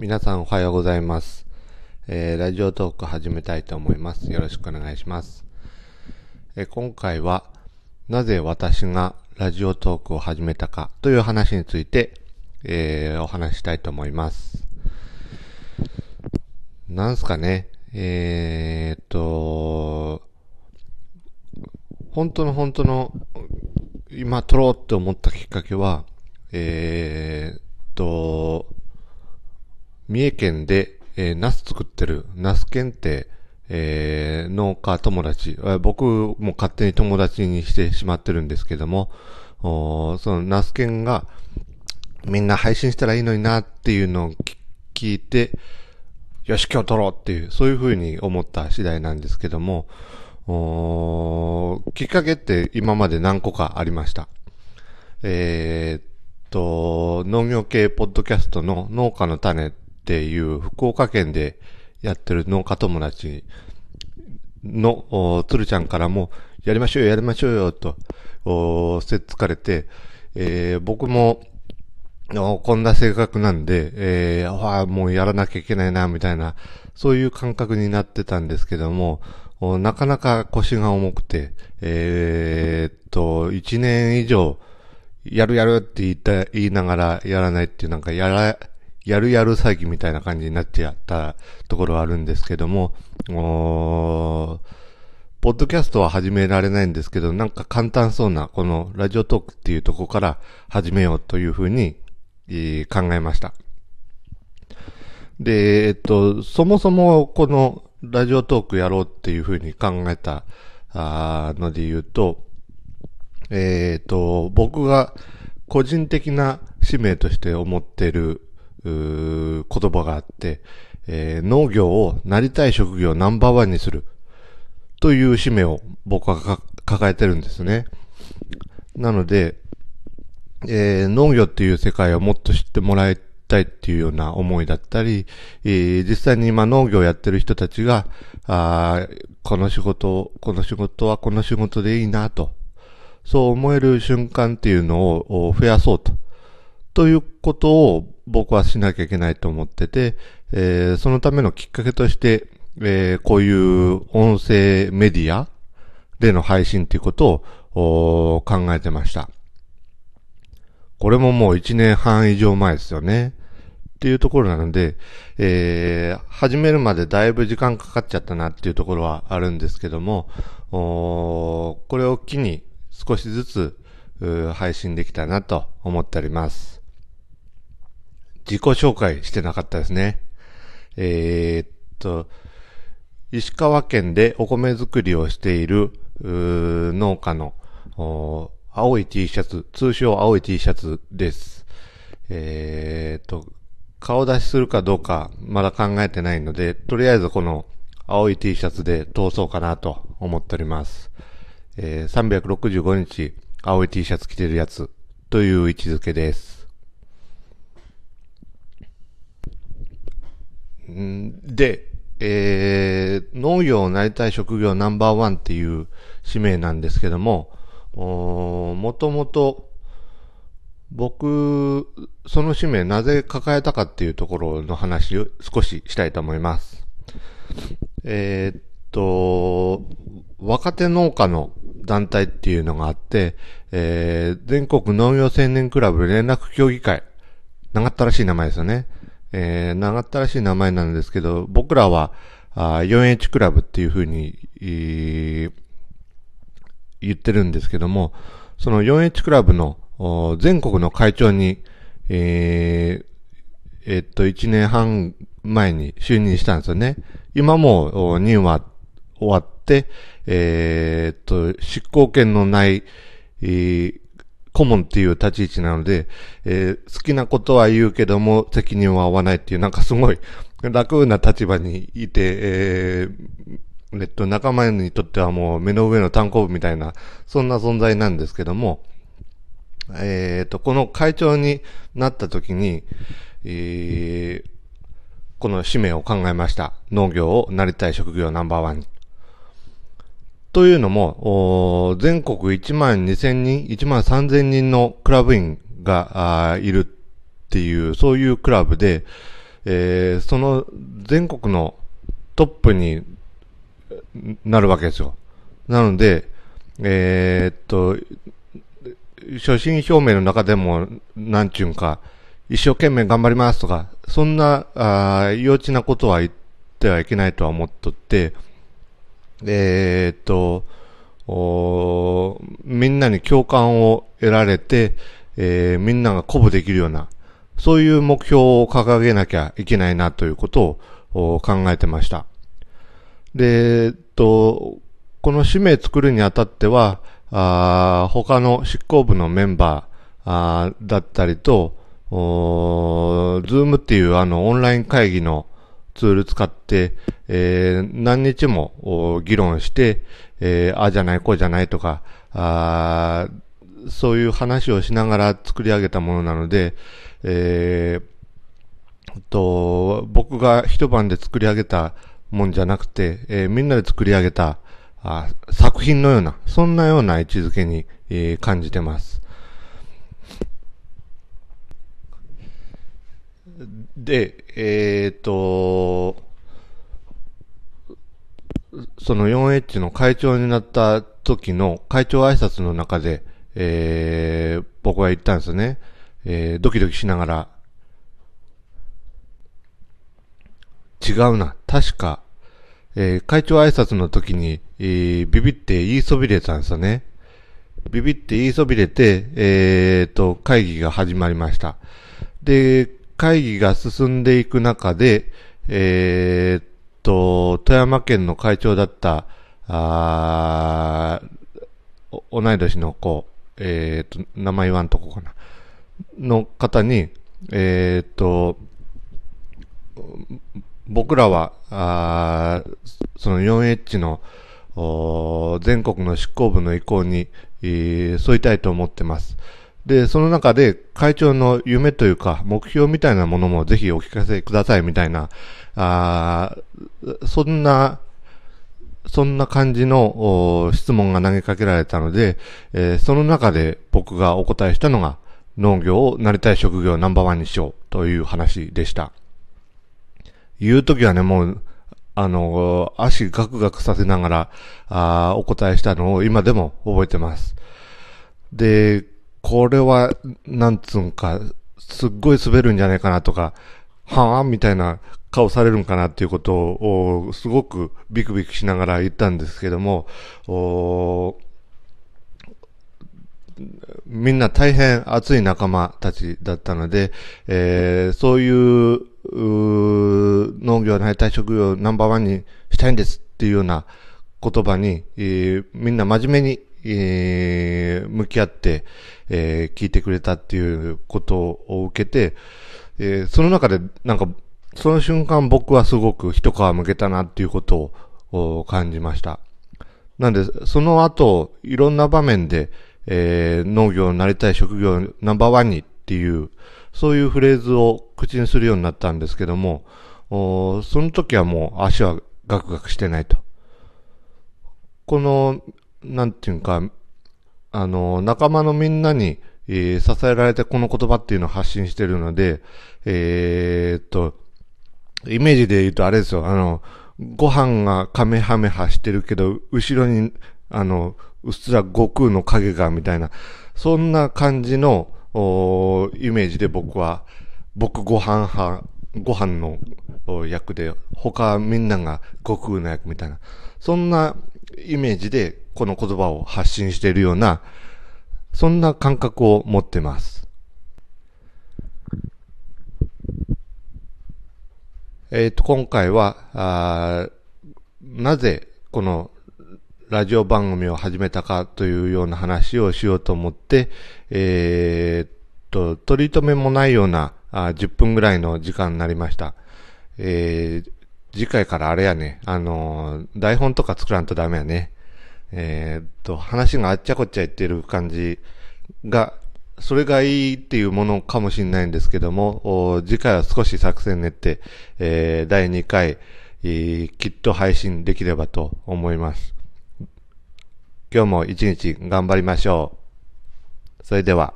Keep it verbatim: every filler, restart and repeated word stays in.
皆さんおはようございます、えー、ラジオトーク始めたいと思います。よろしくお願いします、えー、今回はなぜ私がラジオトークを始めたかという話について、えー、お話したいと思います。なんすかねえーっと本当の本当の今撮ろうって思ったきっかけはえーっと三重県で、えー、ナス作ってるナス検定、えー、農家友達、僕も勝手に友達にしてしまってるんですけども、そのナス検がみんな配信したらいいのになっていうのを聞いて、よし今日撮ろうっていう、そういう風に思った次第なんですけども、きっかけって今まで何個かありました。えー、っと農業系ポッドキャストの農家の種っていう福岡県でやってる農家友達のつるちゃんからもやりましょうよやりましょうよとせっつかれて、えー、僕もこんな性格なんで、えー、ああ、もうやらなきゃいけないな、みたいな、そういう感覚になってたんですけども、なかなか腰が重くて、えー、っと、一年以上、やるやるって言った、言いながらやらないっていう、なんかやら、やるやる詐欺みたいな感じになっちゃったところはあるんですけども、おーポッドキャストは始められないんですけど、なんか簡単そうな、このラジオトークっていうところから始めようというふうに、考えました。で、えっと、そもそもこのラジオトークやろうっていうふうに考えたので言うと、えー、っと、僕が個人的な使命として思ってる言葉があって、えー、農業をなりたい職業ナンバーワンにするという使命を僕は抱えてるんですね。なので、えー、農業っていう世界をもっと知ってもらいたいっていうような思いだったり、えー、実際に今農業をやってる人たちが、あこの仕事、この仕事はこの仕事でいいなと、そう思える瞬間っていうのを増やそうと、ということを僕はしなきゃいけないと思ってて、えー、そのためのきっかけとして、えー、こういう音声メディアでの配信っていうことを考えてました。これももういちねんはん以上前ですよね。っていうところなので、えー、始めるまでだいぶ時間かかっちゃったなっていうところはあるんですけども、これを機に少しずつ配信できたなと思っております。自己紹介してなかったですね。えー、っと、石川県でお米作りをしている農家の青い T シャツ、通称青い T シャツです。えーっと、顔出しするかどうかまだ考えてないので、とりあえずこの青い T シャツで通そうかなと思っております。えー、さんびゃくろくじゅうごにち青い T シャツ着てるやつという位置づけです。んで、えー、農業をなりたい職業ナンバーワンっていう使命なんですけども、もともと僕その使命なぜ抱えたかっていうところの話を少ししたいと思います。えー、っと若手農家の団体っていうのがあって、えー、全国農業青年クラブ連絡協議会、長ったらしい名前ですよね、えー、長ったらしい名前なんですけど、僕らは よんエイチ クラブっていうふうに、えー言ってるんですけども、その よんエイチ クラブの全国の会長に、えー、えっと、いちねんはん前に就任したんですよね。今も任は終わって、えー、っと、執行権のない、えー、顧問っていう立ち位置なので、えー、好きなことは言うけども責任は負わないっていう、なんかすごい楽な立場にいて、えーえっと、仲間にとってはもう目の上の単行部みたいな、そんな存在なんですけども、えっと、この会長になった時に、えー、この使命を考えました。農業をなりたい職業ナンバーワン。というのも、全国いちまんにせんにん、いちまんさんぜんにんのクラブ員がいるっていう、そういうクラブで、えー、その全国のトップになるわけですよ。なので、えー、っと初心表明の中でもなんちゅうんか一生懸命頑張りますとか、そんなあ幼稚なことは言ってはいけないとは思っとって、えー、っとおみんなに共感を得られて、えー、みんなが鼓舞できるようなそういう目標を掲げなきゃいけないなということを考えてました。で、えっと、この使命作るにあたっては、あ他の執行部のメンバーあーだったりと、Zoom っていうあのオンライン会議のツール使って、えー、何日も議論して、えー、あじゃないこうじゃないとか、あそういう話をしながら作り上げたものなので、えー、と僕が一晩で作り上げたもんじゃなくて、えー、みんなで作り上げたあ作品のような、そんなような位置づけに、えー、感じてます。で、えーと、その よんエイチ の会長になった時の会長挨拶の中で、えー、僕は言ったんですね、えー、ドキドキしながら、違うな、確か、えー、会長挨拶の時に、えー、ビビって言いそびれたんですよね。ビビって言いそびれて、えー、と会議が始まりました。で、会議が進んでいく中で、えー、と富山県の会長だったあ同い年の子、えー、と名前言わんとこかなの方に、えー、と僕らはあその よんエイチ の全国の執行部の意向に、えー、沿いたいと思ってます。で、その中で会長の夢というか目標みたいなものもぜひお聞かせくださいみたいな、あそんなそんな感じの質問が投げかけられたので、えー、その中で僕がお答えしたのが農業をなりたい職業ナンバーワンにしようという話でした。言うときはね、もう、あの、足ガクガクさせながら、あお答えしたのを今でも覚えてます。で、これは、なんつうんか、すっごい滑るんじゃないかなとか、はぁみたいな顔されるんかなっていうことを、すごくビクビクしながら言ったんですけども、おみんな大変熱い仲間たちだったので、えー、そういう、うー農業になりたい職業をナンバーワンにしたいんですっていうような言葉に、えー、みんな真面目に、えー、向き合って、えー、聞いてくれたっていうことを受けて、えー、その中でなんかその瞬間僕はすごく一皮むけたなっていうことを感じました。なんでその後いろんな場面で、えー、農業になりたい職業ナンバーワンにっていうそういうフレーズを口にするようになったんですけども、その時はもう足はガクガクしてないと。この、なんていうか、あの、仲間のみんなに、えー、支えられてこの言葉っていうのを発信してるので、えー、っと、イメージで言うとあれですよ、あの、ご飯がカメハメハしてるけど、後ろに、あの、うっすら悟空の影が、みたいな、そんな感じの、おイメージで僕は、僕ご飯派、ご飯の役で、他みんなが悟空の役みたいな、そんなイメージでこの言葉を発信しているような、そんな感覚を持ってます。えっと、今回は、あなぜこのラジオ番組を始めたかというような話をしようと思って、えー、っと、取り留めもないようなあじゅっぷんぐらいの時間になりました。えー、次回からあれやね、あのー、台本とか作らんとダメやね。えー、っと、話があっちゃこっちゃ言ってる感じが、それがいいっていうものかもしれないんですけども、次回は少し作戦練って、えー、だいにかい、えー、きっと配信できればと思います。今日も一日頑張りましょう。それでは。